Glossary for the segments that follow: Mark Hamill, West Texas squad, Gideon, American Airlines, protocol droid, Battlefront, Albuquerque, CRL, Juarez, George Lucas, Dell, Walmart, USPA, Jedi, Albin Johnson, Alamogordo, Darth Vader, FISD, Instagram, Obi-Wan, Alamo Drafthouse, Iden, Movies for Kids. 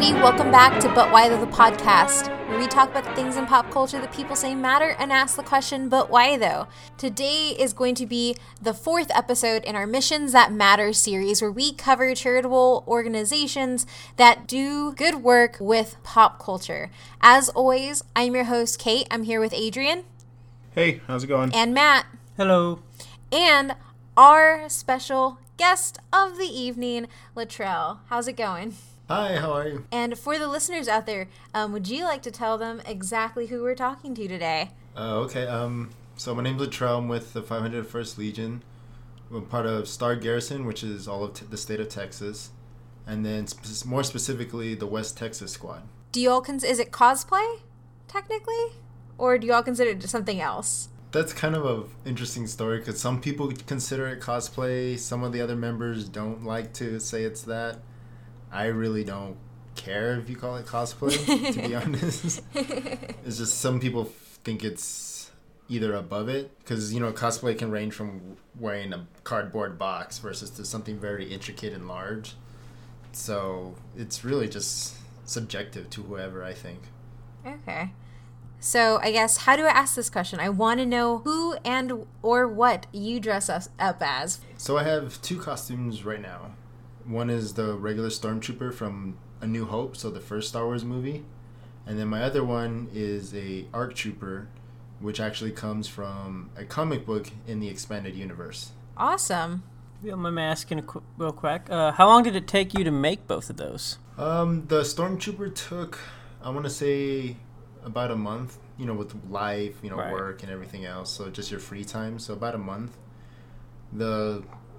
everybody, welcome back to But Why Though the podcast, where we talk about the things in pop culture that people say matter and ask the question, but why though? Today is going to be the fourth episode in our Missions That Matter series, where we cover charitable organizations that do good work with pop culture. As always, I'm your host, Kate. I'm here with Adrian. Hey, how's it going? And Matt. Hello. And our special guest of the evening, Latrell. How's it going? Hi, how are you? And for the listeners out there, would you like to tell them exactly who we're talking to today? So my name's Latrell. I'm with the 501st Legion. I'm part of Star Garrison, which is all of the state of Texas, and then more specifically the West Texas squad. Do you all is it cosplay, technically, or do you all consider it something else? That's kind of an interesting story because some people consider it cosplay. Some of the other members don't like to say it's that. I really don't care if you call it cosplay, to be honest. It's just some people think it's either above it, because, you know, cosplay can range from wearing a cardboard box versus to something very intricate and large. So it's really just subjective to whoever, I think. Okay. So I guess, how do I ask this question? I want to know who and or what you dress up as. So I have two costumes right now. One is the regular stormtrooper from A New Hope, so the first Star Wars movie. And then my other one is a arc trooper, which actually comes from a comic book in the expanded universe. Awesome. Yeah, I'm asking real quick. How long did it take you to make both of those? The stormtrooper took, I want to say, about a month, you know, with life, you know, right, work and everything else. So just your free time. So about a month.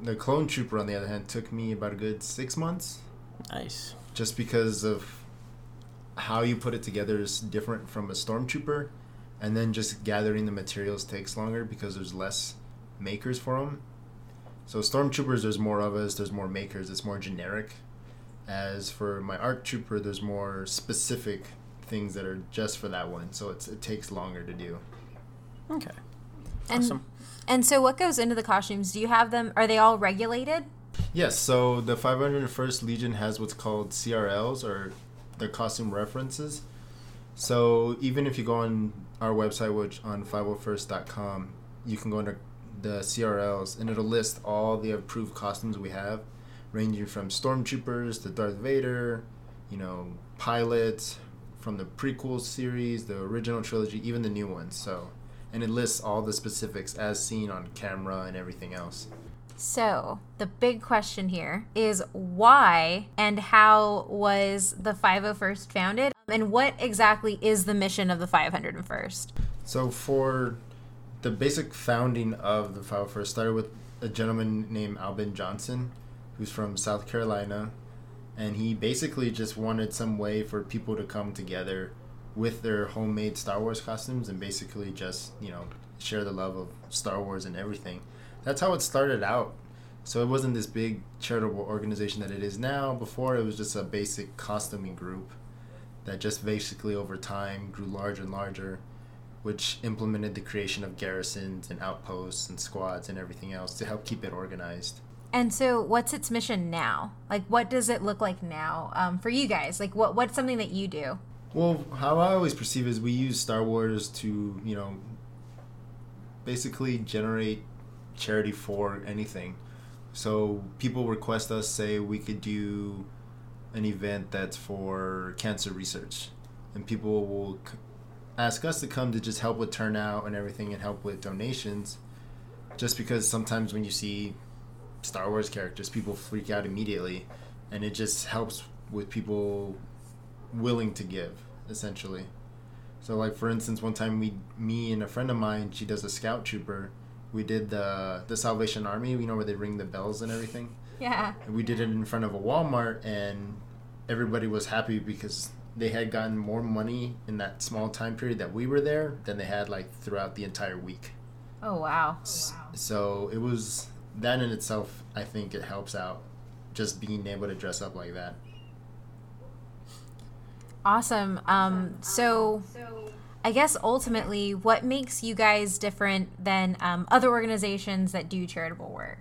The clone trooper, on the other hand, took me about a good 6 months. Nice. Just because of how you put it together is different from a stormtrooper. And then just gathering the materials takes longer because there's less makers for them. So stormtroopers, there's more of us. There's more makers. It's more generic. As for my arc trooper, there's more specific things that are just for that one. So it takes longer to do. Okay. Awesome. And so what goes into the costumes? Do you have them? Are they all regulated? Yes. So the 501st Legion has what's called CRLs, or their costume references. So even if you go on our website, which on 501st.com, you can go under the CRLs, and it'll list all the approved costumes we have, ranging from stormtroopers to Darth Vader, you know, pilots from the prequel series, the original trilogy, even the new ones. So... and it lists all the specifics as seen on camera and everything else. So, the big question here is why and how was the 501st founded? And what exactly is the mission of the 501st? So, for the basic founding of the 501st, started with a gentleman named Albin Johnson, who's from South Carolina. And he basically just wanted some way for people to come together with their homemade Star Wars costumes and basically just, you know, share the love of Star Wars and everything. That's how it started out. So it wasn't this big charitable organization that it is now. Before, it was just a basic costuming group that just basically over time grew larger and larger, which implemented the creation of garrisons and outposts and squads and everything else to help keep it organized. And so what's its mission now? Like, what does it look like now for you guys? Like, what's something that you do? Well, how I always perceive is we use Star Wars to, you know, basically generate charity for anything. So people request us, say, we could do an event that's for cancer research. And people will ask us to come to just help with turnout and everything and help with donations. Just because sometimes when you see Star Wars characters, people freak out immediately. And it just helps with people willing to give, essentially. So, like, for instance, one time me and a friend of mine, she does a scout trooper, we did the Salvation Army, you know, where they ring the bells and everything. Yeah. And we did it in front of a Walmart, and everybody was happy because they had gotten more money in that small time period that we were there than they had, like, throughout the entire week. Oh wow. So it was that in itself, I think it helps out, just being able to dress up like that. Awesome. So I guess ultimately, what makes you guys different than other organizations that do charitable work?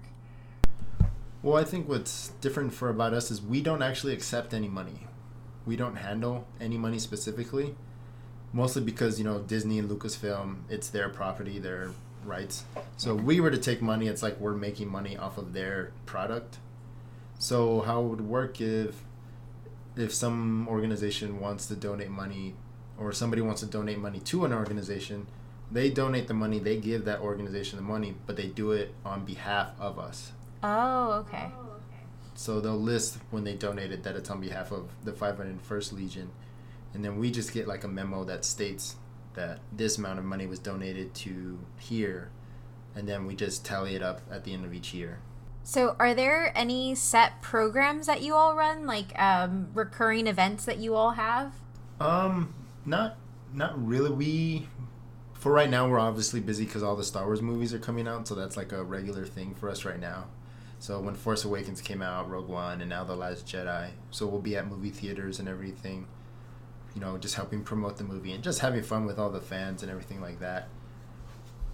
Well, I think what's different for about us is we don't actually accept any money. we don't handle any money specifically, mostly because, you know, Disney and Lucasfilm, it's their property, their rights. So if we were to take money, it's like we're making money off of their product. So how it would work if some organization wants to donate money, or somebody wants to donate money to an organization, they donate the money, they give that organization the money, but they do it on behalf of us. Oh, okay. So they'll list when they donated that it's on behalf of the 501st Legion, and then we just get like a memo that states that this amount of money was donated to here, and then we just tally it up at the end of each year. So are there any set programs that you all run, like recurring events that you all have? Not really. For right now, we're obviously busy because all the Star Wars movies are coming out, so that's like a regular thing for us right now. So when Force Awakens came out, Rogue One, and now The Last Jedi, so we'll be at movie theaters and everything, you know, just helping promote the movie and just having fun with all the fans and everything like that.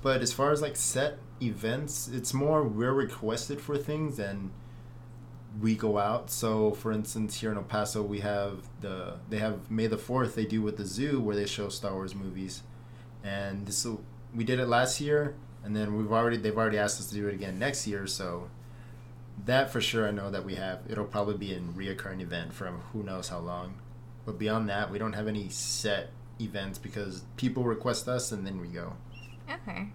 But as far as like set events, it's more we're requested for things and we go out. So for instance, here in El Paso, we have they have May the 4th they do with the zoo where they show Star Wars movies, and we did it last year, and then they've already asked us to do it again next year. So that for sure, I know that we have. It'll probably be a reoccurring event from who knows how long. But beyond that, we don't have any set events because people request us and then we go. Okay.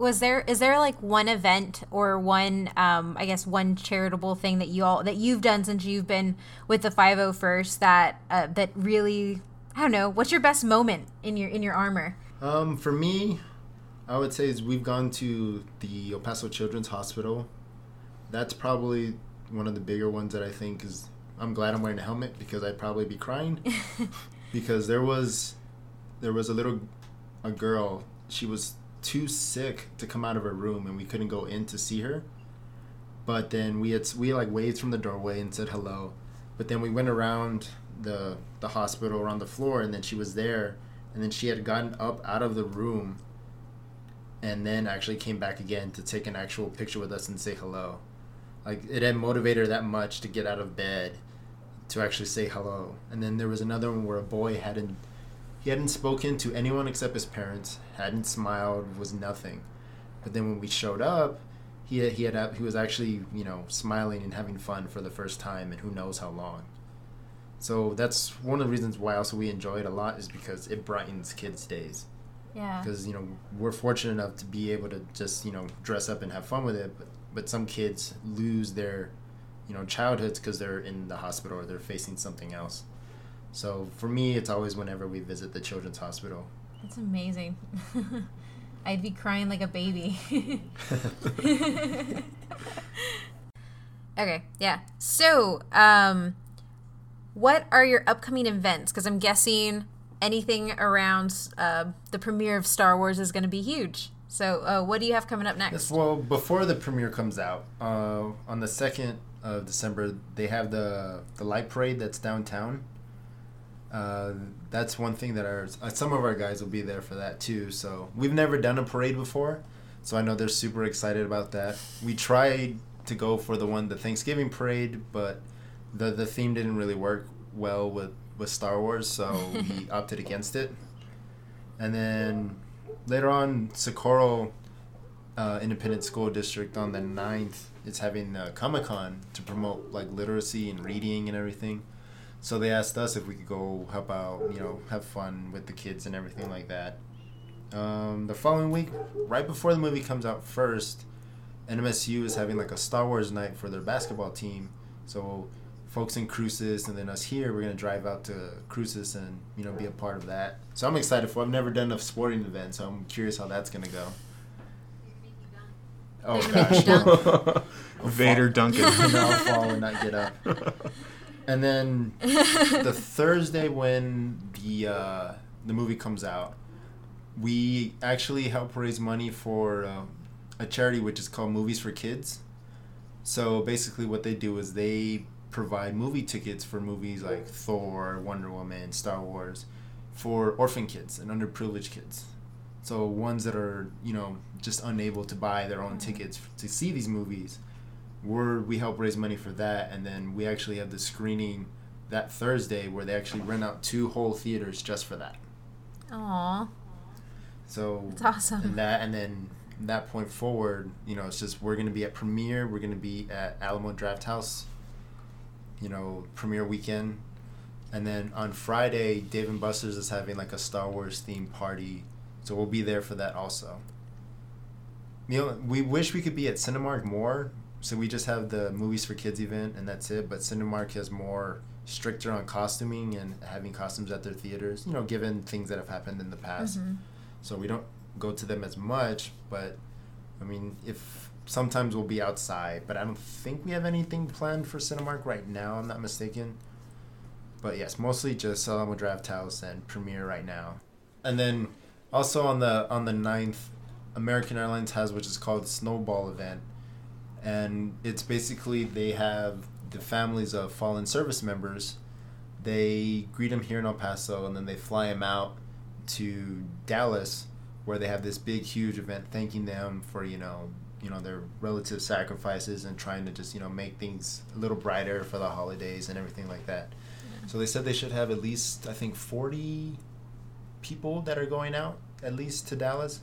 Is there like one event or one charitable thing that you've done since you've been with the 501st that really, I don't know, what's your best moment in your armor? For me, I would say is we've gone to the El Paso Children's Hospital. That's probably one of the bigger ones that I think is. I'm glad I'm wearing a helmet because I'd probably be crying because there was a girl. She was too sick to come out of her room, and we couldn't go in to see her. But then we waved from the doorway and said hello. But then we went around the hospital around the floor, and then she was there, and then she had gotten up out of the room, and then actually came back again to take an actual picture with us and say hello. Like, it had motivated her that much to get out of bed to actually say hello. And then there was another one where a boy hadn't spoken to anyone except his parents, hadn't smiled, was nothing. But then when we showed up, he was actually, you know, smiling and having fun for the first time in who knows how long. So that's one of the reasons why also we enjoy it a lot, is because it brightens kids' days. Yeah. Because, you know, we're fortunate enough to be able to just, you know, dress up and have fun with it, but some kids lose their, you know, childhoods because they're in the hospital or they're facing something else. So for me, it's always whenever we visit the children's hospital. That's amazing. I'd be crying like a baby. Okay, yeah. So what are your upcoming events? Because I'm guessing anything around the premiere of Star Wars is going to be huge. So what do you have coming up next? Yes, well, before the premiere comes out, on the 2nd of December, they have the light parade that's downtown. That's one thing that some of our guys will be there for that too. So we've never done a parade before, so I know they're super excited about that. We tried to go for the Thanksgiving parade, but the theme didn't really work well with Star Wars, so we opted against it. And then later on, Socorro Independent School District on the 9th is having a Comic-Con to promote like literacy and reading and everything. So they asked us if we could go help out, you know, have fun with the kids and everything like that. The following week, right before the movie comes out first, NMSU is having like a Star Wars night for their basketball team. So folks in Cruces and then us here, we're going to drive out to Cruces and, you know, be a part of that. So I'm excited for it. I've never done a sporting event, so I'm curious how that's going to go. Oh, gosh. Dunk. Vader dunking. I'll fall and not get up. And then the Thursday when the movie comes out, we actually help raise money for a charity which is called Movies for Kids. So basically what they do is they provide movie tickets for movies like Thor, Wonder Woman, Star Wars, for orphan kids and underprivileged kids. So ones that are, you know, just unable to buy their own tickets to see these movies, we help raise money for that, and then we actually have the screening that Thursday where they actually rent out two whole theaters just for that. Aww. So that's awesome. And then from that point forward, you know, it's just we're going to be at Premiere, we're going to be at Alamo Drafthouse, you know, Premiere weekend. And then on Friday, Dave & Buster's is having like a Star Wars themed party. So we'll be there for that also. You know, we wish we could be at Cinemark more. So we just have the Movies for Kids event and that's it. But Cinemark has more stricter on costuming and having costumes at their theaters, you know, given things that have happened in the past. Mm-hmm. So we don't go to them as much. But, I mean, if sometimes we'll be outside. But I don't think we have anything planned for Cinemark right now, I'm not mistaken. But, yes, mostly just Alamo Drafthouse and Premiere right now. And then also on the 9th, American Airlines has, which is called Snowball Event. And it's basically they have the families of fallen service members. They greet them here in El Paso, and then they fly them out to Dallas where they have this big, huge event thanking them for, you know, their relative sacrifices and trying to just, you know, make things a little brighter for the holidays and everything like that. Yeah. So they said they should have at least, I think, 40 people that are going out at least to Dallas.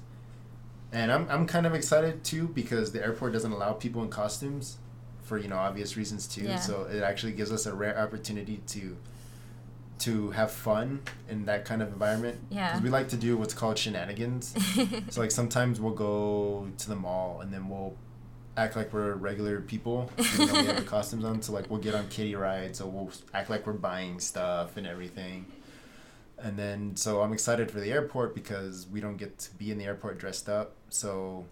And I'm kind of excited, too, because the airport doesn't allow people in costumes for, you know, obvious reasons, too. Yeah. So it actually gives us a rare opportunity to have fun in that kind of environment. Yeah. Because we like to do what's called shenanigans. So, like, sometimes we'll go to the mall, and then we'll act like we're regular people. You know, we have the costumes on. So, like, we'll get on kiddie rides, so we'll act like we're buying stuff and everything. And then, so I'm excited for the airport because we don't get to be in the airport dressed up. So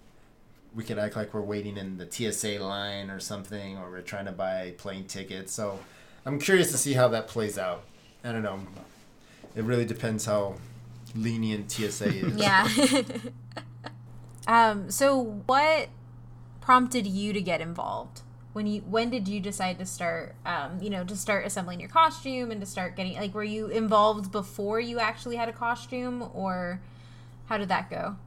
we could act like we're waiting in the TSA line or something, or we're trying to buy plane tickets. So I'm curious to see how that plays out. I don't know. It really depends how lenient TSA is. Yeah. So what prompted you to get involved? When did you decide to start, to start assembling your costume and to start getting, like, were you involved before you actually had a costume, or how did that go?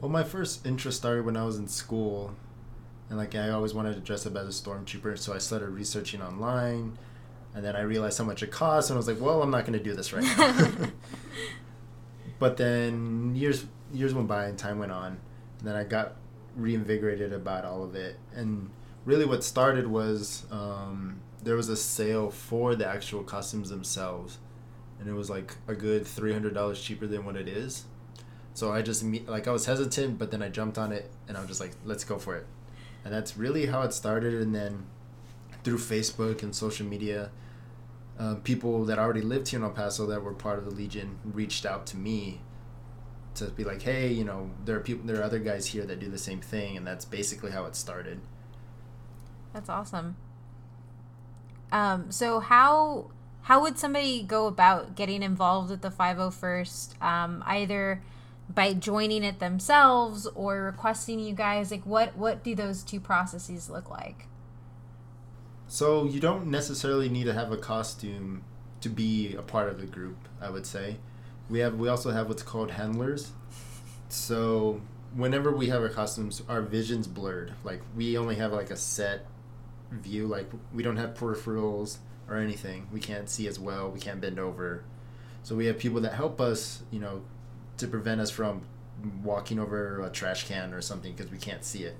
Well, my first interest started when I was in school, and, like, I always wanted to dress up as a stormtrooper, so I started researching online, and then I realized how much it costs, and I was like, well, I'm not going to do this right now. But then years went by and time went on, and then I got reinvigorated about all of it, and really what started was there was a sale for the actual costumes themselves, and it was like a good $300 cheaper than what it is. So I just, I was hesitant, but then I jumped on it, and I was just like, let's go for it. And that's really how it started. And then through Facebook and social media, people that already lived here in El Paso that were part of the Legion reached out to me to be like, hey, you know, there are other guys here that do the same thing. And that's basically how it started. That's awesome. So how would somebody go about getting involved with the 501st, either by joining it themselves or requesting you guys? Like, what do those two processes look like? So you don't necessarily need to have a costume to be a part of the group, I would say. We also have what's called handlers. So whenever we have our costumes, our vision's blurred. Like, we only have, like, a set view. Like, we don't have peripherals or anything. We can't see as well. We can't bend over. So we have people that help us, you know, to prevent us from walking over a trash can or something because we can't see it,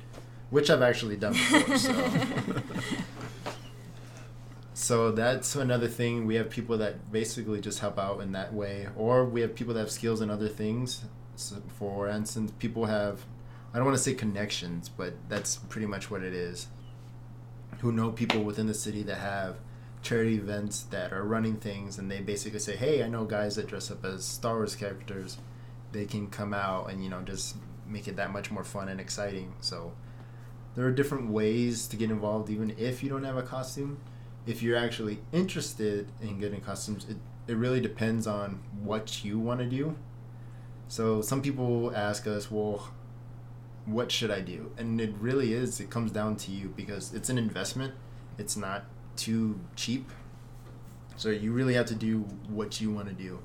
which I've actually done before. So. So that's another thing. We have people that basically just help out in that way. Or we have people that have skills in other things. So for instance, people have, I don't want to say connections, but that's pretty much what it is, who know people within the city that have charity events that are running things, and they basically say, hey, I know guys that dress up as Star Wars characters. They can come out and, you know, just make it that much more fun and exciting. So there are different ways to get involved even if you don't have a costume. If you're actually interested in getting costumes, it really depends on what you want to do. So some people ask us, well, what should I do? And it really is, it comes down to you, because it's an investment. It's not too cheap. So you really have to do what you want to do.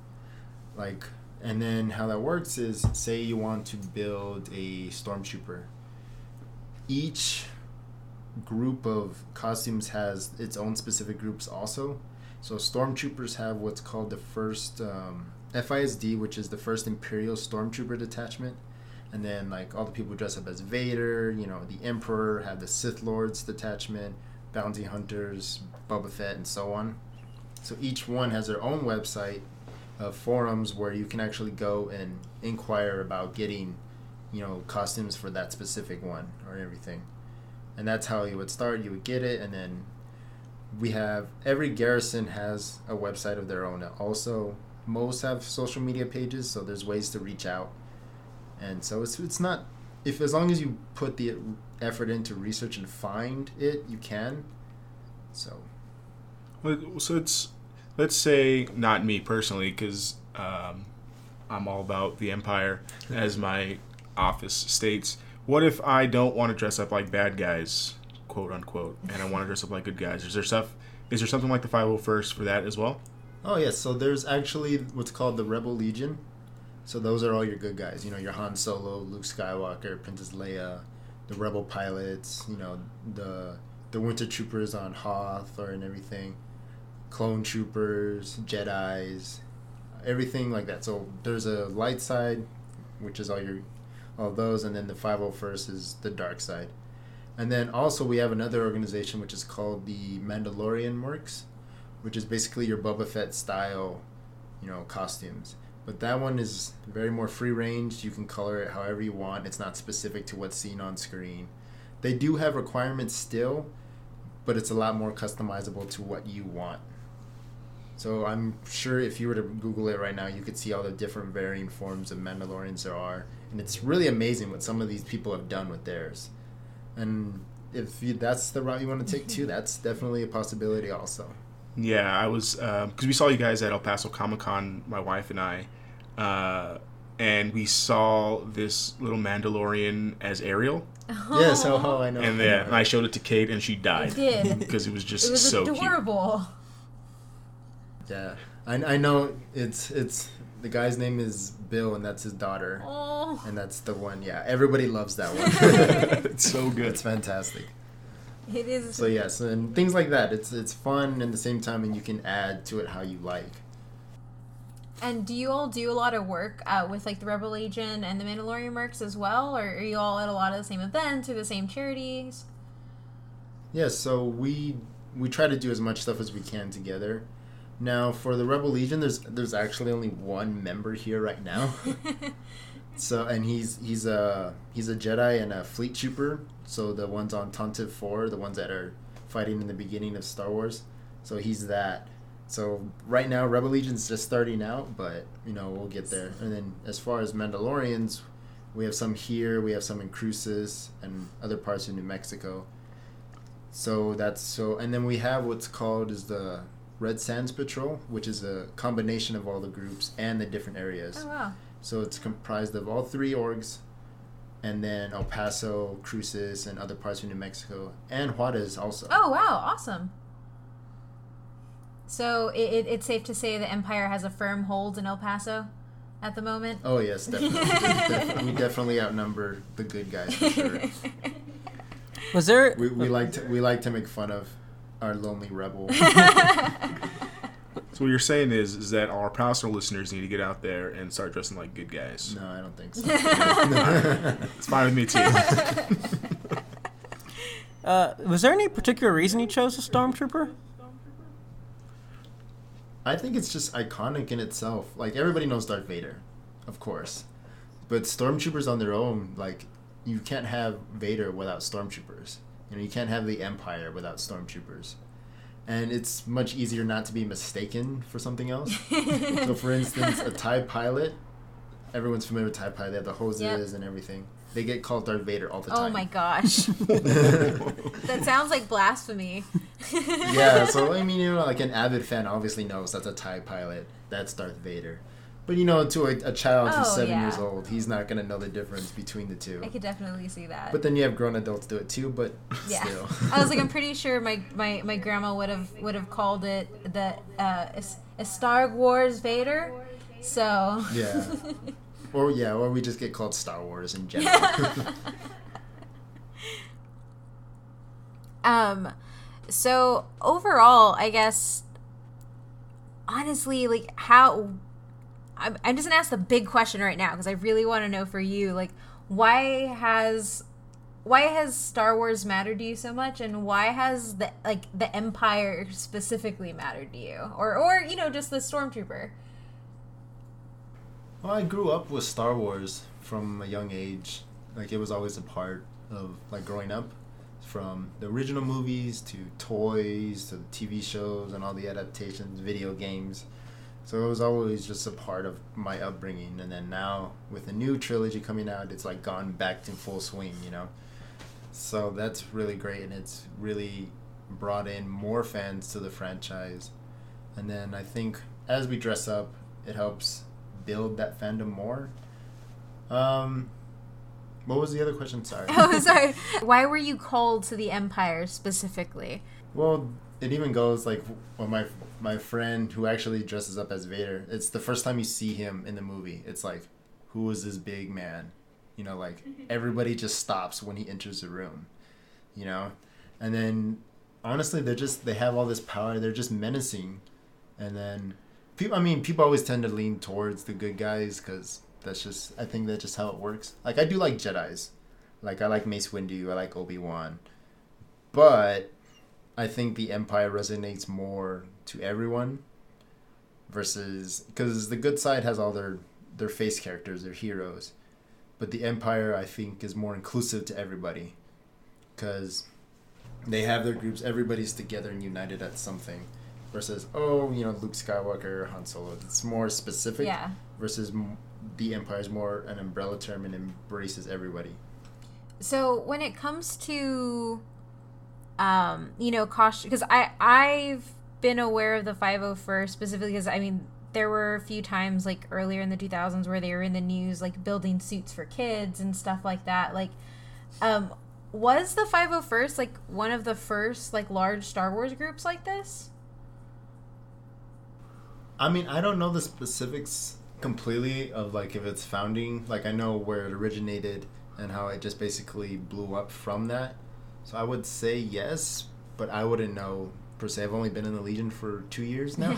Like, and then how that works is, say you want to build a stormtrooper. Each group of costumes has its own specific groups also. So stormtroopers have what's called the first FISD, which is the first Imperial Stormtrooper Detachment. And then, like, all the people dress up as Vader, you know, the Emperor, have the Sith Lords Detachment, Bounty Hunters, Boba Fett, and so on. So each one has their own website of forums where you can actually go and inquire about getting, you know, costumes for that specific one or everything. And that's how you would start. You would get it, and then we have... Every garrison has a website of their own. Also, most have social media pages, so there's ways to reach out. And so it's not, if as long as you put the effort into research and find it, you can. So it's, let's say, not me personally, because I'm all about the Empire, as my office states. What if I don't want to dress up like bad guys, quote unquote, and I want to dress up like good guys? Is there something like the 501st for that as well? Oh yes. Yeah, so there's actually what's called the Rebel Legion. So those are all your good guys, you know, your Han Solo, Luke Skywalker, Princess Leia, the rebel pilots, you know, the winter troopers on Hoth or and everything, clone troopers, Jedis, everything like that. So there's a light side, which is all those, and then the 501st is the dark side. And then also we have another organization which is called the Mandalorian Mercs, which is basically your Boba Fett style, you know, costumes. But that one is very more free range. You can color it however you want. It's not specific to what's seen on screen. They do have requirements still, but it's a lot more customizable to what you want. So I'm sure if you were to Google it right now, you could see all the different varying forms of Mandalorians there are. And it's really amazing what some of these people have done with theirs. And if that's the route you want to take too, that's definitely a possibility also. Yeah, I was, because we saw you guys at El Paso Comic-Con, my wife and I, and we saw this little Mandalorian as Ariel. Oh. Yes, oh, I know. And I showed it to Kate, and she died. It did. Because it was just so cute. It was adorable. Cute. Yeah, I know it's the guy's name is Bill, and that's his daughter. Oh. And that's the one, yeah. Everybody loves that one. It's so good. It's fantastic. It is. So yes, and things like that. It's fun at the same time, and you can add to it how you like. And do you all do a lot of work with like the Rebel Legion and the Mandalorian Mercs as well, or are you all at a lot of the same events or the same charities? Yes, yeah, so we try to do as much stuff as we can together. Now for the Rebel Legion, there's actually only one member here right now. So and he's a Jedi and a fleet trooper. So the ones on Tantive 4, the ones that are fighting in the beginning of Star Wars. So he's that. So right now Rebel Legion's just starting out, but you know, we'll get there. And then as far as Mandalorians, we have some here, we have some in Cruces and other parts of New Mexico. And then we have what's called is the Red Sands Patrol, which is a combination of all the groups and the different areas. Oh wow. So it's comprised of all three orgs, and then El Paso, Cruces, and other parts of New Mexico, and Juarez also. Oh, wow. Awesome. So it's safe to say the Empire has a firm hold in El Paso at the moment? Oh, yes, definitely. We definitely outnumber the good guys, for sure. Was there... We like to make fun of our lonely rebel. So what you're saying is that our personal listeners need to get out there and start dressing like good guys. No, I don't think so. It's fine with me, too. Was there any particular reason you chose a stormtrooper? I think it's just iconic in itself. Like, everybody knows Darth Vader, of course. But stormtroopers on their own, like, you can't have Vader without stormtroopers. You know, you can't have the Empire without stormtroopers. And it's much easier not to be mistaken for something else. So, for instance, a TIE pilot. Everyone's familiar with TIE pilot. They have the hoses and everything. They get called Darth Vader all the time. Oh, my gosh. That sounds like blasphemy. Yeah, so, I mean, you know, like an avid fan obviously knows that's a TIE pilot. That's Darth Vader. But, you know, to a child who's 7 years old, he's not going to know the difference between the two. I could definitely see that. But then you have grown adults do it too, but still. I was like, I'm pretty sure my grandma would have called it the a Star Wars Vader, so... Yeah. Or we just get called Star Wars in general. So, overall, I guess... honestly, like, how... I'm just going to ask the big question right now, because I really want to know for you, like, why has Star Wars mattered to you so much, and why has the Empire specifically mattered to you, or you know, just the Stormtrooper? Well, I grew up with Star Wars from a young age. Like, it was always a part of, like, growing up, from the original movies to toys to TV shows and all the adaptations, video games. So it was always just a part of my upbringing, and then now with the new trilogy coming out, it's like gone back in full swing, you know. So that's really great, and it's really brought in more fans to the franchise. And then I think as we dress up, it helps build that fandom more. What was the other question? Sorry. Oh, sorry. Why were you called to the Empire specifically? Well, it even goes like, well, my friend who actually dresses up as Vader, it's the first time you see him in the movie. It's like, who is this big man? You know, like, everybody just stops when he enters the room, you know? And then, honestly, they have all this power. They're just menacing. And then, people always tend to lean towards the good guys because I think that's just how it works. Like, I do like Jedis. Like, I like Mace Windu. I like Obi-Wan. But I think the Empire resonates more to everyone versus... Because the good side has all their face characters, their heroes. But the Empire, I think, is more inclusive to everybody. Because they have their groups. Everybody's together and united at something. Versus, Luke Skywalker, Han Solo. It's more specific. Yeah. Versus the Empire is more an umbrella term and embraces everybody. So when it comes to... caution, because I've been aware of the 501st specifically because, I mean, there were a few times, like, earlier in the 2000s where they were in the news, like, building suits for kids and stuff like that. Like, was the 501st, like, one of the first, like, large Star Wars groups like this? I mean, I don't know the specifics completely of, like, if it's founding. Like, I know where it originated and how it just basically blew up from that. So I would say yes, but I wouldn't know, per se. I've only been in the Legion for 2 years now.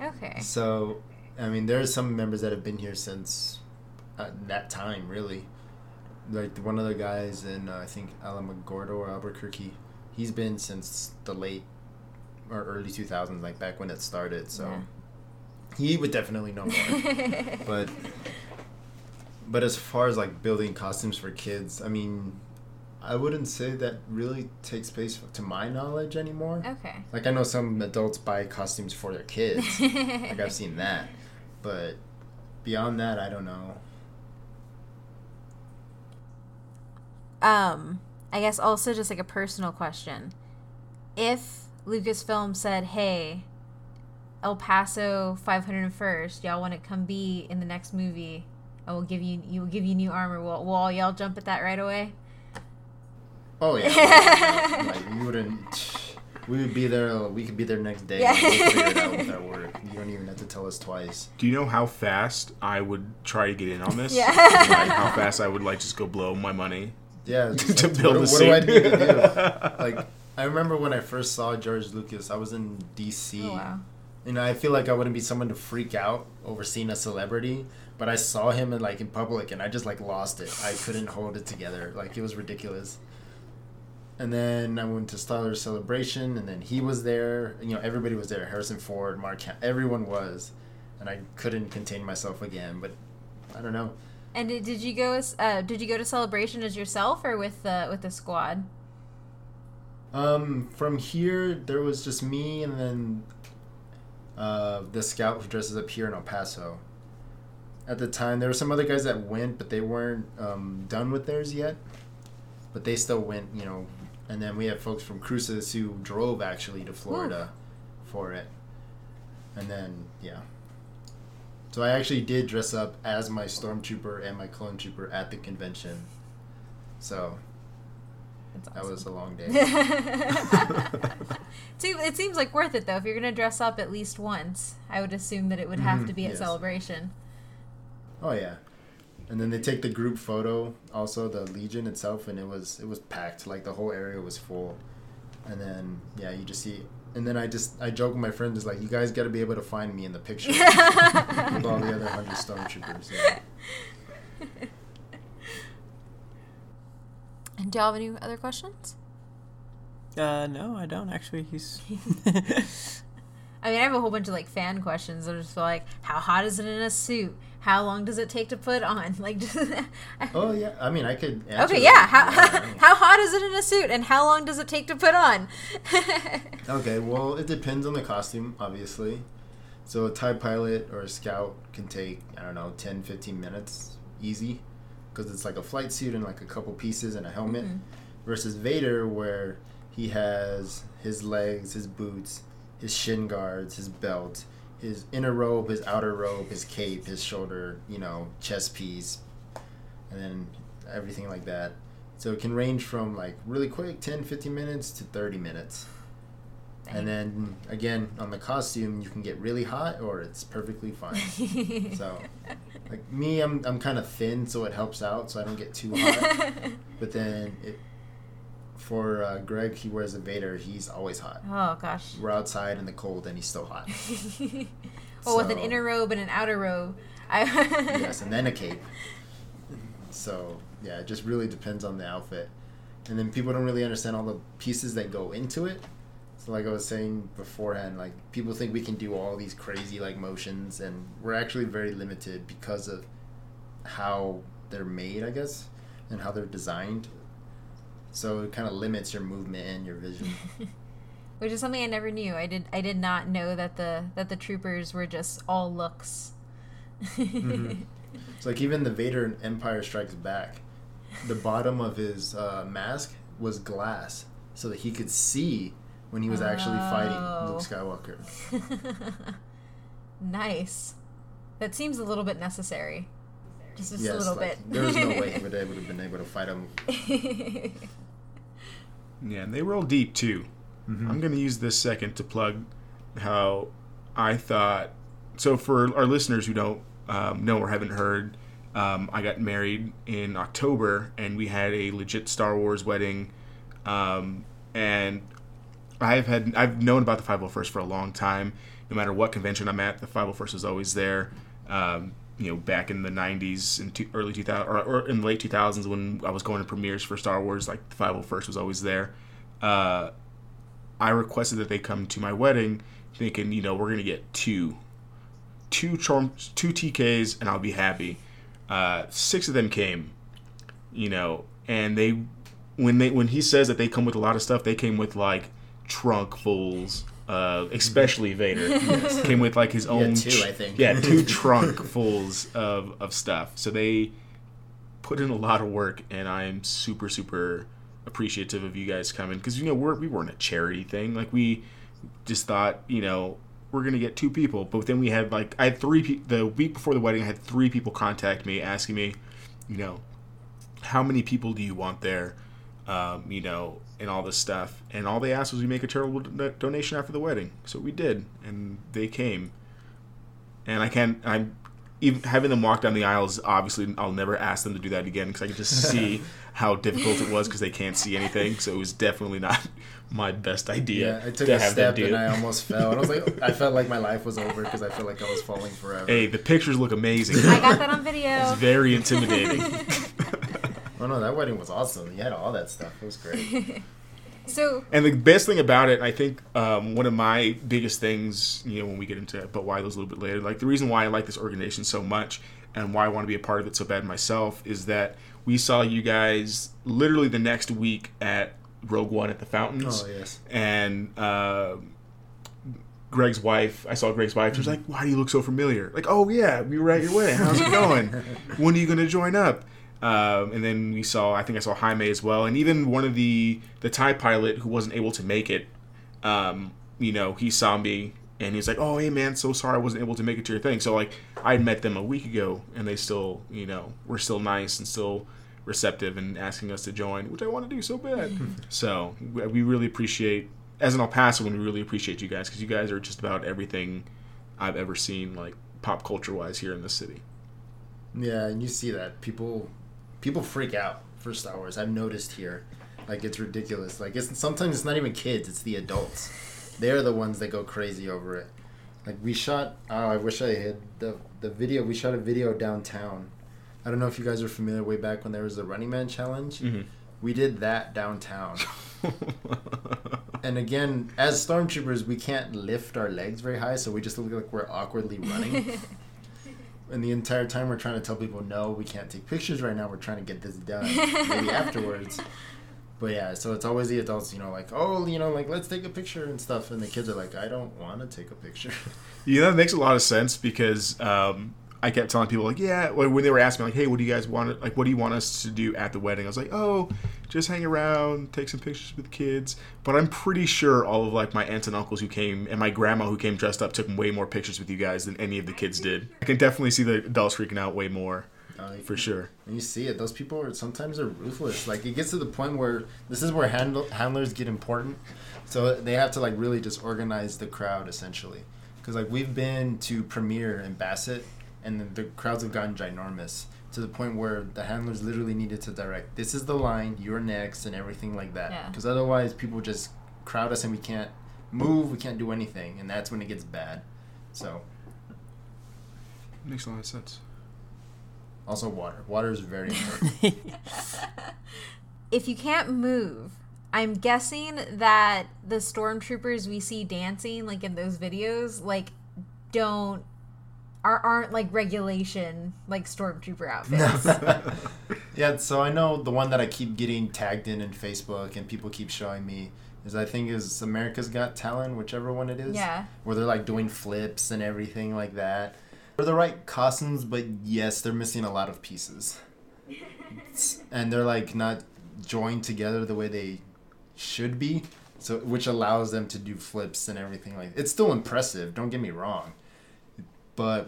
Okay. So, I mean, there are some members that have been here since that time, really. Like, one of the guys in, I think, Alamogordo or Albuquerque, he's been since the late or early 2000s, like, back when it started. So He would definitely know more. But as far as, like, building costumes for kids, I mean... I wouldn't say that really takes place to my knowledge anymore. Okay. Like, I know some adults buy costumes for their kids. Like, I've seen that. But beyond that, I don't know. I guess also just, like, a personal question. If Lucasfilm said, hey, El Paso 501st, y'all want to come be in the next movie, I will give you, new armor, will all y'all jump at that right away? Oh yeah, like, you wouldn't. We would be there. We could be there next day. Yeah. We'll figure it out with our work. You don't even have to tell us twice. Do you know how fast I would try to get in on this? Yeah. Like, how fast I would just go blow my money. Yeah. To like, build a suit. What do I need to do? Like, I remember when I first saw George Lucas, I was in D.C. Oh, wow. And I feel like I wouldn't be someone to freak out over seeing a celebrity, but I saw him in public, and I just lost it. I couldn't hold it together. Like, it was ridiculous. And then I went to Star Wars Celebration, and then he was there. You know, everybody was there. Harrison Ford, Mark Hamill, everyone was. And I couldn't contain myself again, but I don't know. And did you go to Celebration as yourself or with the squad? From here, there was just me and then the scout who dresses up here in El Paso. At the time, there were some other guys that went, but they weren't done with theirs yet. But they still went, you know. And then we have folks from Cruces who drove, actually, to Florida for it. And then, yeah. So I actually did dress up as my Stormtrooper and my Clone Trooper at the convention. So that's awesome. That was a long day. It seems like worth it, though. If you're going to dress up at least once, I would assume that it would have to be at Celebration. Oh, yeah. And then they take the group photo, also the Legion itself, and it was packed. Like, the whole area was full. And then, yeah, you just see... And then I joke with my friend, is like, you guys got to be able to find me in the picture with all the other 100 stormtroopers. Yeah. And do y'all have any other questions? No, I don't, actually. I mean, I have a whole bunch of, like, fan questions that are just like, how hot is it in a suit? How long does it take to put on? Like, oh, yeah. I mean, I could answer. Okay, yeah. How hot is it in a suit, and how long does it take to put on? Okay, well, it depends on the costume, obviously. So a TIE pilot or a scout can take, I don't know, 10, 15 minutes, easy, because it's like a flight suit and, like, a couple pieces and a helmet, mm-hmm. versus Vader, where he has his legs, his boots, his shin guards, his belt, his inner robe, his outer robe, his cape, his shoulder, you know, chest piece, and then everything like that. So it can range from, like, really quick, 10, 15 minutes to 30 minutes. And then, again, on the costume, you can get really hot or it's perfectly fine. So, like, me, I'm kind of thin, so it helps out, so I don't get too hot. But then... For Greg, he wears a Vader. He's always hot. Oh, gosh. We're outside in the cold, and he's still hot. Well, so, with an inner robe and an outer robe. Yes, and then a cape. So, yeah, it just really depends on the outfit. And then people don't really understand all the pieces that go into it. So, like I was saying beforehand, like, people think we can do all these crazy, like, motions, and we're actually very limited because of how they're made, I guess, and how they're designed. So it kind of limits your movement and your vision. Which is something I never knew. I did not know that the troopers were just all looks. Mm-hmm. It's like even the Vader in Empire Strikes Back, the bottom of his mask was glass so that he could see when he was actually fighting Luke Skywalker. Nice. That seems a little bit necessary. Just a little bit. There was no way he would have been able to fight him. Yeah, and they roll deep, too. Mm-hmm. I'm going to use this second to plug how I thought... So for our listeners who don't know or haven't heard, I got married in October, and we had a legit Star Wars wedding. And I've known about the 501st for a long time. No matter what convention I'm at, the 501st is always there. You know, back in the 90s and early 2000s, or in the late 2000s when I was going to premieres for Star Wars, like the 501st was always there. I requested that they come to my wedding thinking, you know, we're going to get two TKs and I'll be happy. Six of them came, you know, and when he says that they come with a lot of stuff, they came with like trunk fulls. Especially Vader, yes. Came with like his own two, I think. Yeah, two trunk fulls of stuff. So they put in a lot of work, and I'm super, super appreciative of you guys coming because, you know, we weren't a charity thing. Like, we just thought, you know, we're going to get two people. But then we had like, I had three people, the week before the wedding, I had three people contact me asking me, you know, how many people do you want there? You know, and all this stuff. And all they asked was we make a charitable donation after the wedding. So we did, and they came. And I'm even having them walk down the aisles, obviously I'll never ask them to do that again because I can just see how difficult it was because they can't see anything. So it was definitely not my best idea. Yeah, I took a step and I almost fell. And I was like, I felt like my life was over because I felt like I was falling forever. Hey, the pictures look amazing. I got that on video. It's very intimidating. Oh, no, that wedding was awesome. You had all that stuff. It was great. And the best thing about it, I think one of my biggest things, you know, when we get into it, but why those a little bit later, like the reason why I like this organization so much and why I want to be a part of it so bad myself is that we saw you guys literally the next week at Rogue One at the Fountains. Oh, yes. And I saw Greg's wife. She was like, why do you look so familiar? Like, oh, yeah, we were at your wedding. How's it going? When are you going to join up? And then I saw Jaime as well. And even one of the TIE pilot who wasn't able to make it, you know, he saw me and he's like, oh, hey man, so sorry I wasn't able to make it to your thing. So like I met them a week ago and they still, you know, were still nice and still receptive and asking us to join, which I want to do so bad. So we really appreciate, as an El Paso, we really appreciate you guys because you guys are just about everything I've ever seen, like pop culture wise here in this city. Yeah. And you see that people freak out for Star Wars. I've noticed here. Like, it's ridiculous. Like, it's sometimes it's not even kids, it's the adults. They're the ones that go crazy over it. Like, we shot, oh, I wish I had the video. We shot a video downtown. I don't know if you guys are familiar, way back when there was the Running Man Challenge. Mm-hmm. We did that downtown. And again, as stormtroopers, we can't lift our legs very high, so we just look like we're awkwardly running. And the entire time we're trying to tell people, no, we can't take pictures right now. We're trying to get this done. Maybe afterwards. But yeah, so it's always the adults, you know, like, oh, you know, like, let's take a picture and stuff. And the kids are like, I don't want to take a picture. You know, that makes a lot of sense because I kept telling people, like, yeah, when they were asking me, like, hey, what do you guys want? Like, what do you want us to do at the wedding? I was like, oh, just hang around, take some pictures with the kids. But I'm pretty sure all of, like, my aunts and uncles who came and my grandma who came dressed up took way more pictures with you guys than any of the kids did. I can definitely see the adults freaking out way more. For sure. And you see it. Those people are sometimes they're ruthless. Like, it gets to the point where this is where handlers get important. So they have to, like, really just organize the crowd, essentially. Because, like, we've been to Premiere and Bassett, and the crowds have gotten ginormous to the point where the handlers literally needed to direct, this is the line, you're next, and everything like that. Because otherwise people just crowd us and we can't move, we can't do anything. And that's when it gets bad. So. Makes a lot of sense. Also water. Water is very important. If you can't move, I'm guessing that the stormtroopers we see dancing, like in those videos, like aren't like regulation, like stormtrooper outfits. Yeah, so I know the one that I keep getting tagged in Facebook and people keep showing me is I think is America's Got Talent, whichever one it is. Yeah. Where they're like doing flips and everything like that. They're the right costumes, but yes, they're missing a lot of pieces. And they're like not joined together the way they should be, so which allows them to do flips and everything like that. It's still impressive, don't get me wrong. But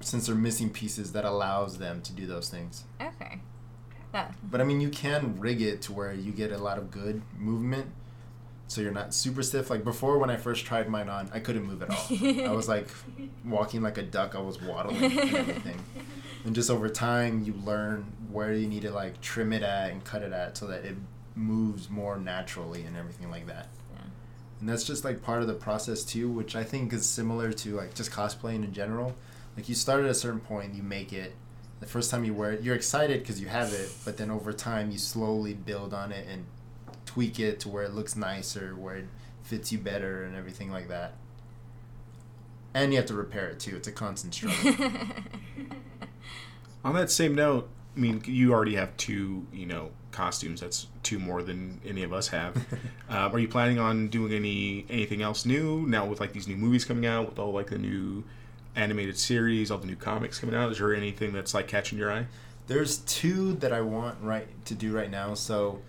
since they're missing pieces, that allows them to do those things. Okay. Yeah. But I mean, you can rig it to where you get a lot of good movement. So you're not super stiff. Like before, when I first tried mine on, I couldn't move at all. I was like walking like a duck. I was waddling and everything. And just over time, you learn where you need to like trim it at and cut it at so that it moves more naturally and everything like that. Yeah. And that's just like part of the process too, which I think is similar to like just cosplaying in general. Like you start at a certain point, you make it. The first time you wear it, you're excited because you have it. But then over time, you slowly build on it and tweak it to where it looks nicer, where it fits you better and everything like that. And you have to repair it too. It's a constant struggle. On that same note, I mean, you already have two, you know, costumes. That's two more than any of us have. Are you planning on doing anything else new now with like these new movies coming out, with all like the new animated series, all the new comics coming out? Is there anything that's like catching your eye? There's two that I want to do right now. So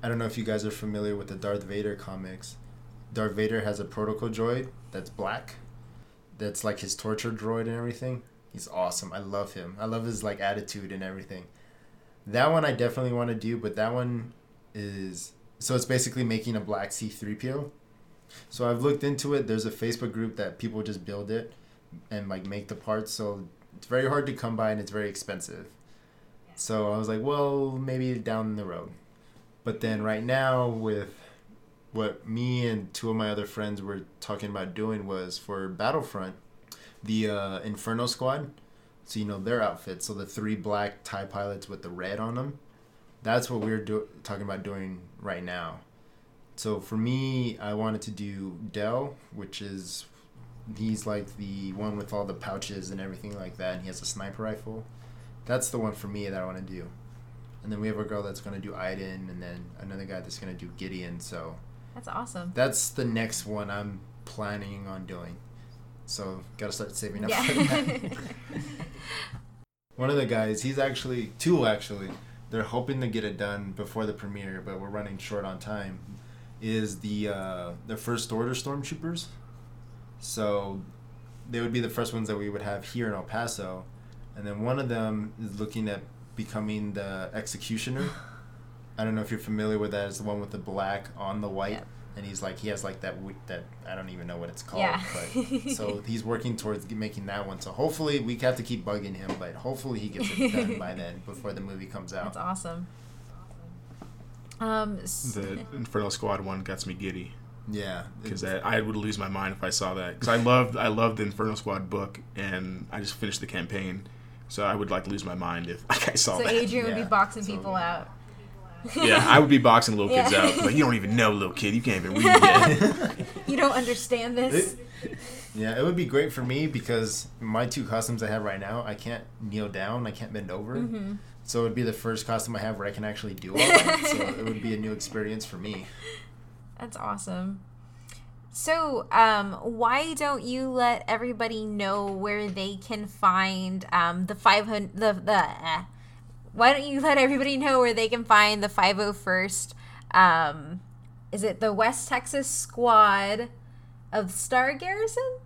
I don't know if you guys are familiar with the Darth Vader comics. Darth Vader has a protocol droid that's black. That's like his torture droid and everything. He's awesome. I love him. I love his like attitude and everything. That one I definitely want to do, but that one is... So it's basically making a black C-3PO. So I've looked into it. There's a Facebook group that people just build it and like make the parts. So it's very hard to come by and it's very expensive. So I was like, well, maybe down the road. But then right now with what me and two of my other friends were talking about doing was for Battlefront, the Inferno Squad. So, you know, their outfits. So the three black TIE pilots with the red on them. That's what we're talking about doing right now. So for me, I wanted to do Dell, which is he's like the one with all the pouches and everything like that. And he has a sniper rifle. That's the one for me that I want to do. And then we have a girl that's going to do Iden, and then another guy that's going to do Gideon. So that's awesome. That's the next one I'm planning on doing. So got to start saving up for that. One of the guys, he's actually, two, they're hoping to get it done before the premiere, but we're running short on time, is the First Order Stormtroopers. So they would be the first ones that we would have here in El Paso. And then one of them is looking at becoming the executioner. I don't know if you're familiar with that. It's the one with the black on the white, and he's like he has like that I don't even know what it's called. Yeah. But so he's working towards making that one. So hopefully we have to keep bugging him, but hopefully he gets it done by then before the movie comes out. That's awesome. The Inferno Squad one gets me giddy. Yeah, because I would lose my mind if I saw that. Because I loved the Inferno Squad book, and I just finished the campaign, so I would lose my mind if I saw that. So Adrian would be boxing people out. Yeah, I would be boxing little kids out. Like, you don't even know, little kid. You can't even read yet. You don't understand this. It would be great for me because my two costumes I have right now, I can't kneel down, I can't bend over. Mm-hmm. So it would be the first costume I have where I can actually do all that. So it would be a new experience for me. That's awesome. So, why don't you let everybody know where they can find the 500? Why don't you let everybody know where they can find the 501st? Is it the West Texas squad of Star Garrison?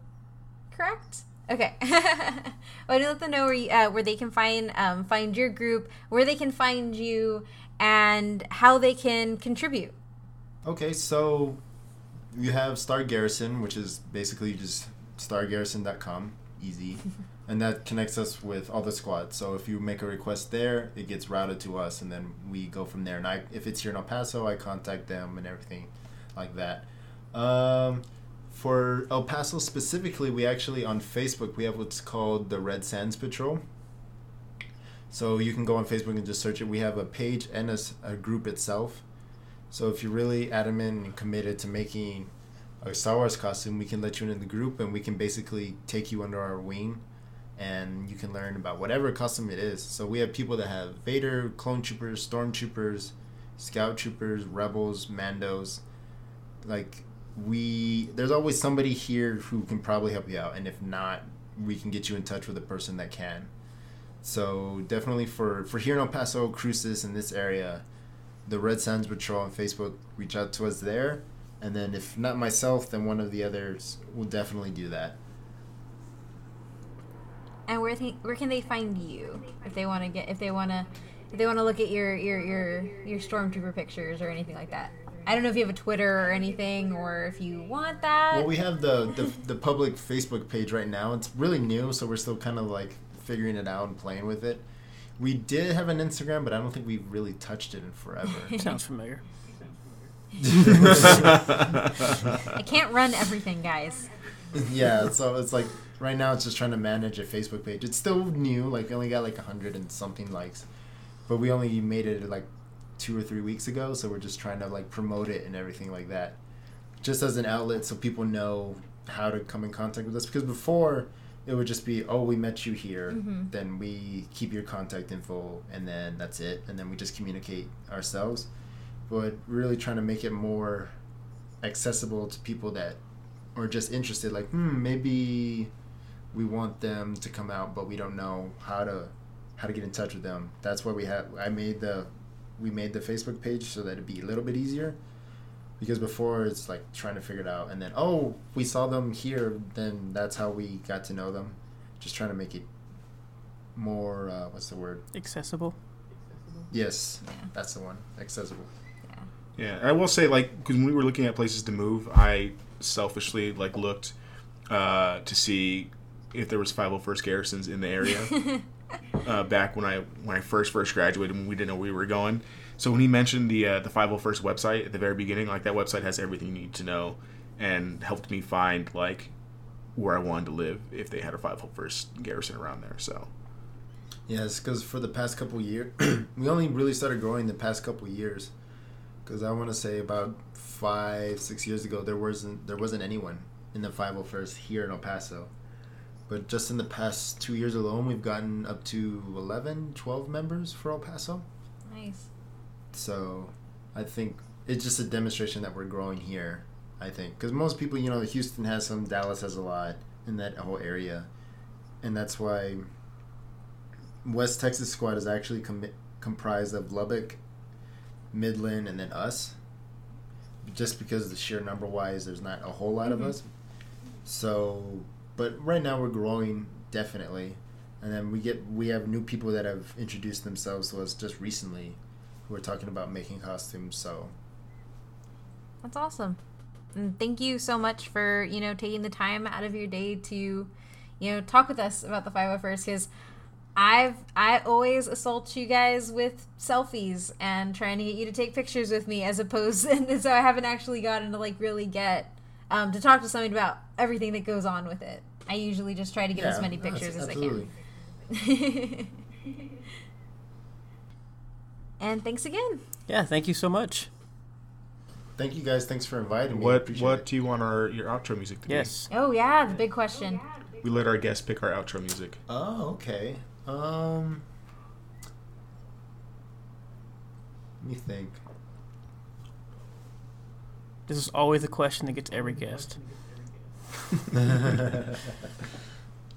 Correct. Okay. I want to let them know where they can find your group, where they can find you, and how they can contribute. Okay, so you have Star Garrison, which is basically just stargarrison.com, easy, and that connects us with all the squads. So if you make a request there, it gets routed to us, and then we go from there. And if it's here in El Paso, I contact them and everything like that. For El Paso specifically, we actually, on Facebook, we have what's called the Red Sands Patrol. So you can go on Facebook and just search it. We have a page and a group itself. So if you're really adamant and committed to making a Star Wars costume, we can let you in the group, and we can basically take you under our wing, and you can learn about whatever costume it is. So we have people that have Vader, clone troopers, stormtroopers, scout troopers, rebels, mandos, there's always somebody here who can probably help you out, and if not, we can get you in touch with a person that can. So definitely for here in El Paso, Cruces, in this area, the Red Sands Patrol on Facebook, reach out to us there, and then if not myself, then one of the others will definitely do that. And where can they find you if they want to look at your stormtrooper pictures or anything like that? I don't know if you have a Twitter or anything, or if you want that. Well, we have the public Facebook page right now. It's really new, so we're still kind of figuring it out and playing with it. We did have an Instagram, but I don't think we've really touched it in forever. Sounds familiar. I can't run everything, guys. Yeah, so it's right now it's just trying to manage a Facebook page. It's still new. We only got 100 and something likes, but we only made it 2 or 3 weeks ago, so we're just trying to promote it and everything like that, just as an outlet so people know how to come in contact with us. Because before it would just be, we met you here, mm-hmm. Then we keep your contact info, and then that's it, and then we just communicate ourselves. But really trying to make it more accessible to people that are just interested, maybe we want them to come out, but we don't know how to get in touch with them. That's why we made the Facebook page, so that it'd be a little bit easier, because before it's trying to figure it out, and then we saw them here, then that's how we got to know them. Just trying to make it more accessible. Yes, yeah. That's the one, accessible. Yeah, I will say because when we were looking at places to move, I selfishly looked to see if there was 501st garrisons in the area. Back when I first graduated, when we didn't know where we were going. So when he mentioned the 501st website at the very beginning, that website has everything you need to know, and helped me find where I wanted to live if they had a 501st garrison around there. So yes, because for the past couple years, we only really started growing the past couple years. Because I want to say about 5-6 years ago, there wasn't anyone in the 501st here in El Paso. But just in the past 2 years alone, we've gotten up to 11, 12 members for El Paso. Nice. So I think it's just a demonstration that we're growing here, I think. Because most people, Houston has some, Dallas has a lot in that whole area. And that's why West Texas squad is actually comprised of Lubbock, Midland, and then us. Just because the sheer number-wise, there's not a whole lot mm-hmm. of us. So... But right now we're growing, definitely. And then we have new people that have introduced themselves to us just recently who are talking about making costumes, so. That's awesome. And thank you so much for, taking the time out of your day to, talk with us about the 501st, because I always assault you guys with selfies and trying to get you to take pictures with me, as opposed, and so I haven't actually gotten to like really get to talk to somebody about everything that goes on with it. I usually just try to get as many pictures as I can. And thanks again. Yeah, thank you so much. Thank you guys. Thanks for inviting me. What do you want your outro music to be? Yes. Oh yeah, the big question. Oh, yeah, we let our guests pick our outro music. Oh, okay. Let me think. This is always a question that gets every guest.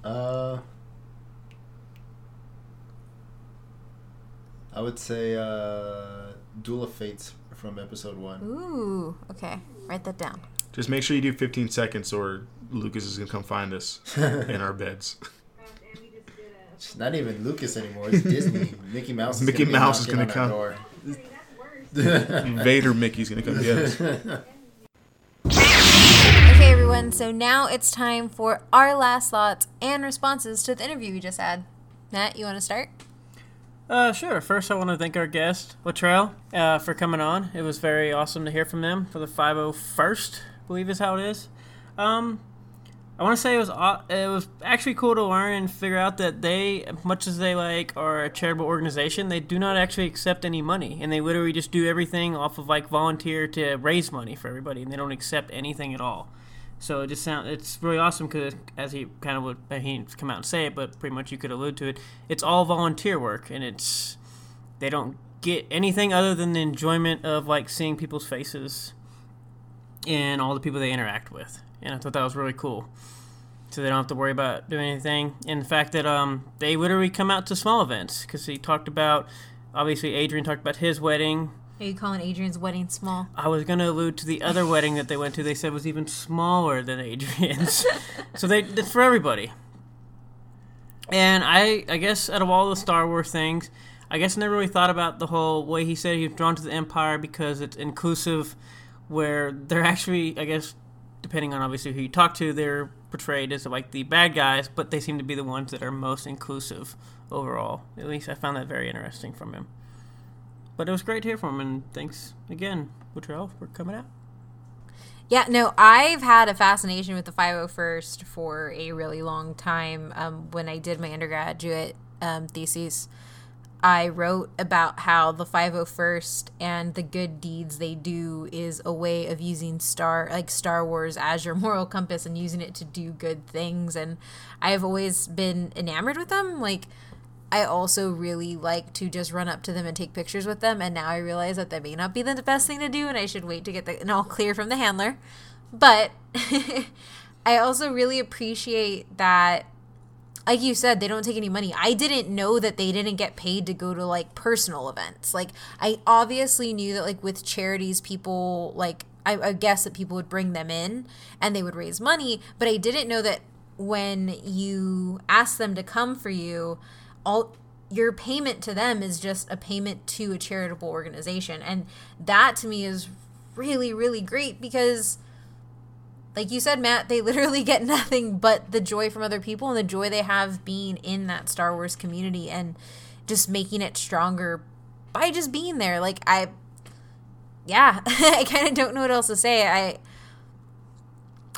I would say Duel of Fates from episode 1. Ooh, okay. Write that down. Just make sure you do 15 seconds or Lucas is going to come find us in our beds. It's not even Lucas anymore. It's Disney. Mickey Mouse is going to come. Door. Vader Mickey's going to come get us. Okay, everyone. So now it's time for our last thoughts and responses to the interview we just had. Matt, you want to start? Sure. First, I want to thank our guest, Latrell, for coming on. It was very awesome to hear from them for the 501st, I believe is how it is. I want to say it was actually cool to learn and figure out that they, much as they like are a charitable organization, they do not actually accept any money, and they literally just do everything off of like volunteer to raise money for everybody, and they don't accept anything at all. So it just it's really awesome because, as he kind of would, he didn't come out and say it, but pretty much you could allude to it. It's all volunteer work, and they don't get anything other than the enjoyment of like seeing people's faces and all the people they interact with. And I thought that was really cool. So they don't have to worry about doing anything. And the fact that they literally come out to small events, because he talked about, obviously Adrian talked about his wedding. Are you calling Adrian's wedding small? I was going to allude to the other wedding that they went to. They said was even smaller than Adrian's. So it's for everybody. And I guess out of all the Star Wars things, I guess I never really thought about the whole way he said he was drawn to the Empire because it's inclusive, where they're actually, I guess, depending on obviously who you talk to, they're portrayed as like the bad guys, but they seem to be the ones that are most inclusive overall. At least I found that very interesting from him. But it was great to hear from him, and thanks again, Latrell, for coming out. Yeah, no, I've had a fascination with the 501st for a really long time. When I did my undergraduate thesis, I wrote about how the 501st and the good deeds they do is a way of using Star Wars as your moral compass and using it to do good things. And I've always been enamored with them. Like, I also really like to just run up to them and take pictures with them, and now I realize that that may not be the best thing to do, and I should wait to get the all clear from the handler. But I also really appreciate that, like you said, they don't take any money. I didn't know that they didn't get paid to go to, like, personal events. Like, I obviously knew that, like, with charities, people, like, I guess that people would bring them in and they would raise money, but I didn't know that when you ask them to come for you, all your payment to them is just a payment to a charitable organization. And that to me is really, really great because, like you said, Matt, they literally get nothing but the joy from other people and the joy they have being in that Star Wars community and just making it stronger by just being there. Like, I kind of don't know what else to say.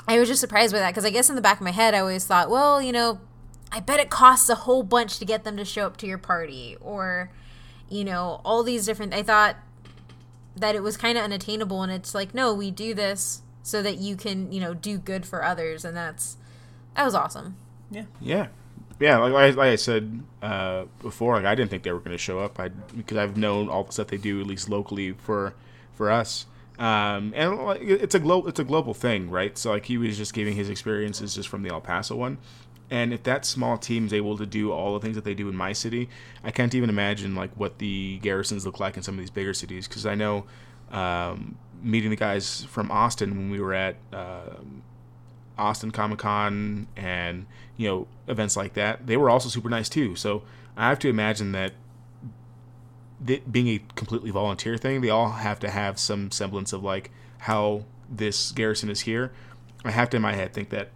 I was just surprised by that because I guess in the back of my head I always thought, well, you know, I bet it costs a whole bunch to get them to show up to your party, or, you know, all these different, I thought that it was kind of unattainable, and it's like, no, we do this so that you can, you know, do good for others, and that was awesome. Yeah. Yeah. Yeah, like I said before, like, I didn't think they were going to show up because I've known all the stuff they do, at least locally, for us. And like, it's a global thing, right? So, like, he was just giving his experiences just from the El Paso one. And if that small team is able to do all the things that they do in my city, I can't even imagine like what the garrisons look like in some of these bigger cities. Because I know meeting the guys from Austin when we were at Austin Comic-Con and, you know, events like that, they were also super nice too. So I have to imagine that being a completely volunteer thing, they all have to have some semblance of like how this garrison is here. I have to in my head think that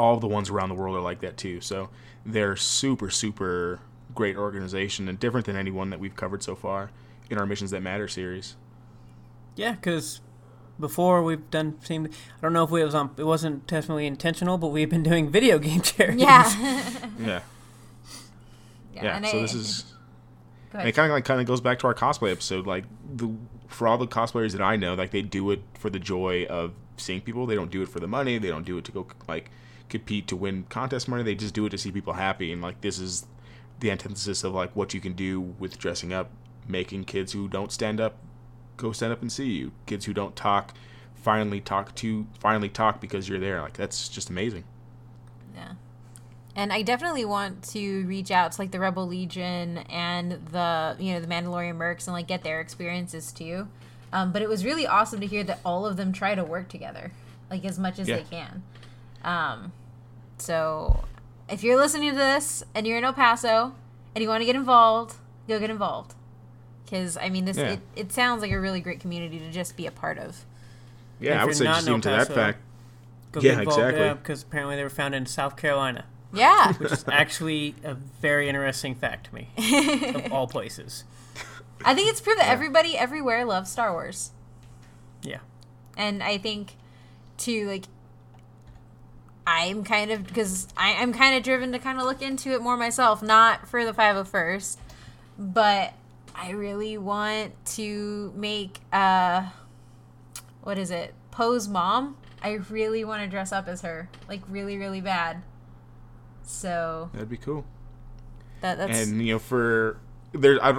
all the ones around the world are like that too. So they're super, super great organization and different than anyone that we've covered so far in our Missions That Matter series. Yeah, because before we've done, I don't know if it wasn't definitely intentional, but we've been doing video game charities. Yeah. So this is... And it kind of goes back to our cosplay episode. Like, for all the cosplayers that I know, like, they do it for the joy of seeing people. They don't do it for the money. They don't do it to go, like, compete to win contest money. They just do it to see people happy. And, like, this is the antithesis of, like, what you can do with dressing up, making kids who don't stand up go stand up and see you. Kids who don't talk finally talk because you're there. Like, that's just amazing. Yeah. And I definitely want to reach out to, like, the Rebel Legion and the, you know, the Mandalorian Mercs and, like, get their experiences, too. But it was really awesome to hear that all of them try to work together, like, as much as they can. So if you're listening to this and you're in El Paso and you want to get involved, go get involved. Because, I mean, it sounds like a really great community to just be a part of. Yeah, I would say just even to that fact. Yeah, exactly. Because apparently they were found in South Carolina. Yeah. Which is actually a very interesting fact to me, of all places. I think it's proof that everybody everywhere loves Star Wars. Yeah. And I think, too, like, I'm kind of driven to kind of look into it more myself, not for the 501st, but I really want to make, Poe's mom. I really want to dress up as her, like, really, really bad. So that'd be cool. And you know, I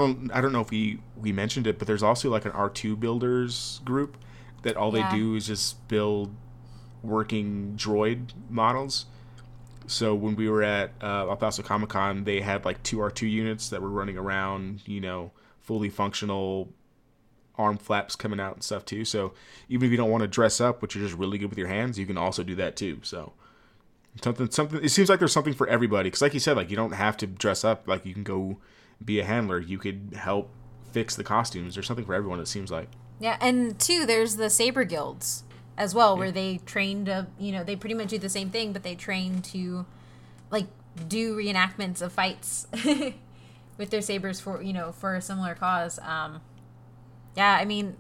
don't know if we mentioned it, but there's also like an R2 builders group that all they do is just build working droid models. So when we were at El Paso Comic Con, they had like 2 R2 units that were running around, you know, fully functional, arm flaps coming out and stuff too. So even if you don't want to dress up, but you're just really good with your hands, you can also do that too. So. Something. It seems like there's something for everybody. Because like you said, like, you don't have to dress up. Like, you can go be a handler. You could help fix the costumes. There's something for everyone, it seems like. Yeah, and too, there's the Saber Guilds as well, where they train to, you know, they pretty much do the same thing, but they train to, like, do reenactments of fights with their sabers for, you know, for a similar cause. Yeah, I mean,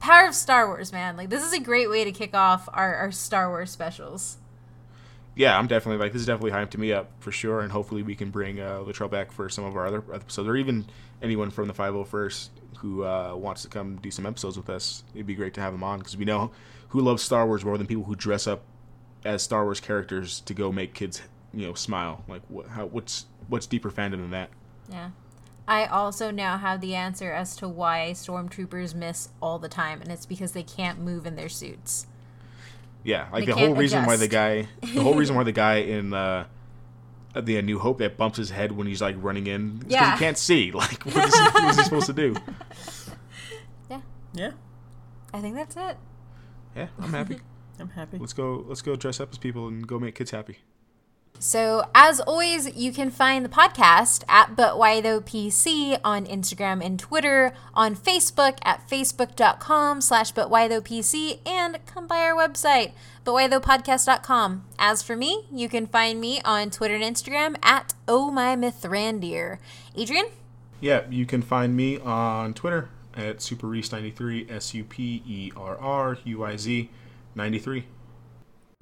power of Star Wars, man. Like, this is a great way to kick off our Star Wars specials. Yeah, I'm definitely, like, this is definitely hyping me up for sure, and hopefully we can bring Latrell back for some of our other episodes, or even anyone from the 501st who wants to come do some episodes with us. It'd be great to have him on, because we know who loves Star Wars more than people who dress up as Star Wars characters to go make kids, you know, smile. Like, what's deeper fandom than that? Yeah. I also now have the answer as to why stormtroopers miss all the time, and it's because they can't move in their suits. Yeah, like the whole reason why the guy in the New Hope that bumps his head when he's like running in, because he can't see. Like, what is he supposed to do? Yeah. Yeah. I think that's it. Yeah, I'm happy. Let's go dress up as people and go make kids happy. So, as always, you can find the podcast at But Why Though PC on Instagram and Twitter, on Facebook at facebook.com/butwhythoughpc, and come by our website, butwhythoughpodcast.com. As for me, you can find me on Twitter and Instagram at ohmymythrandir. Adrian? Yeah, you can find me on Twitter at superreese93, superruiz 93.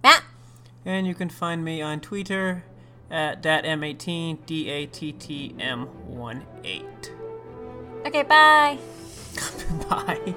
Matt? And you can find me on Twitter at dattm18, dattm18. Okay, bye. Bye.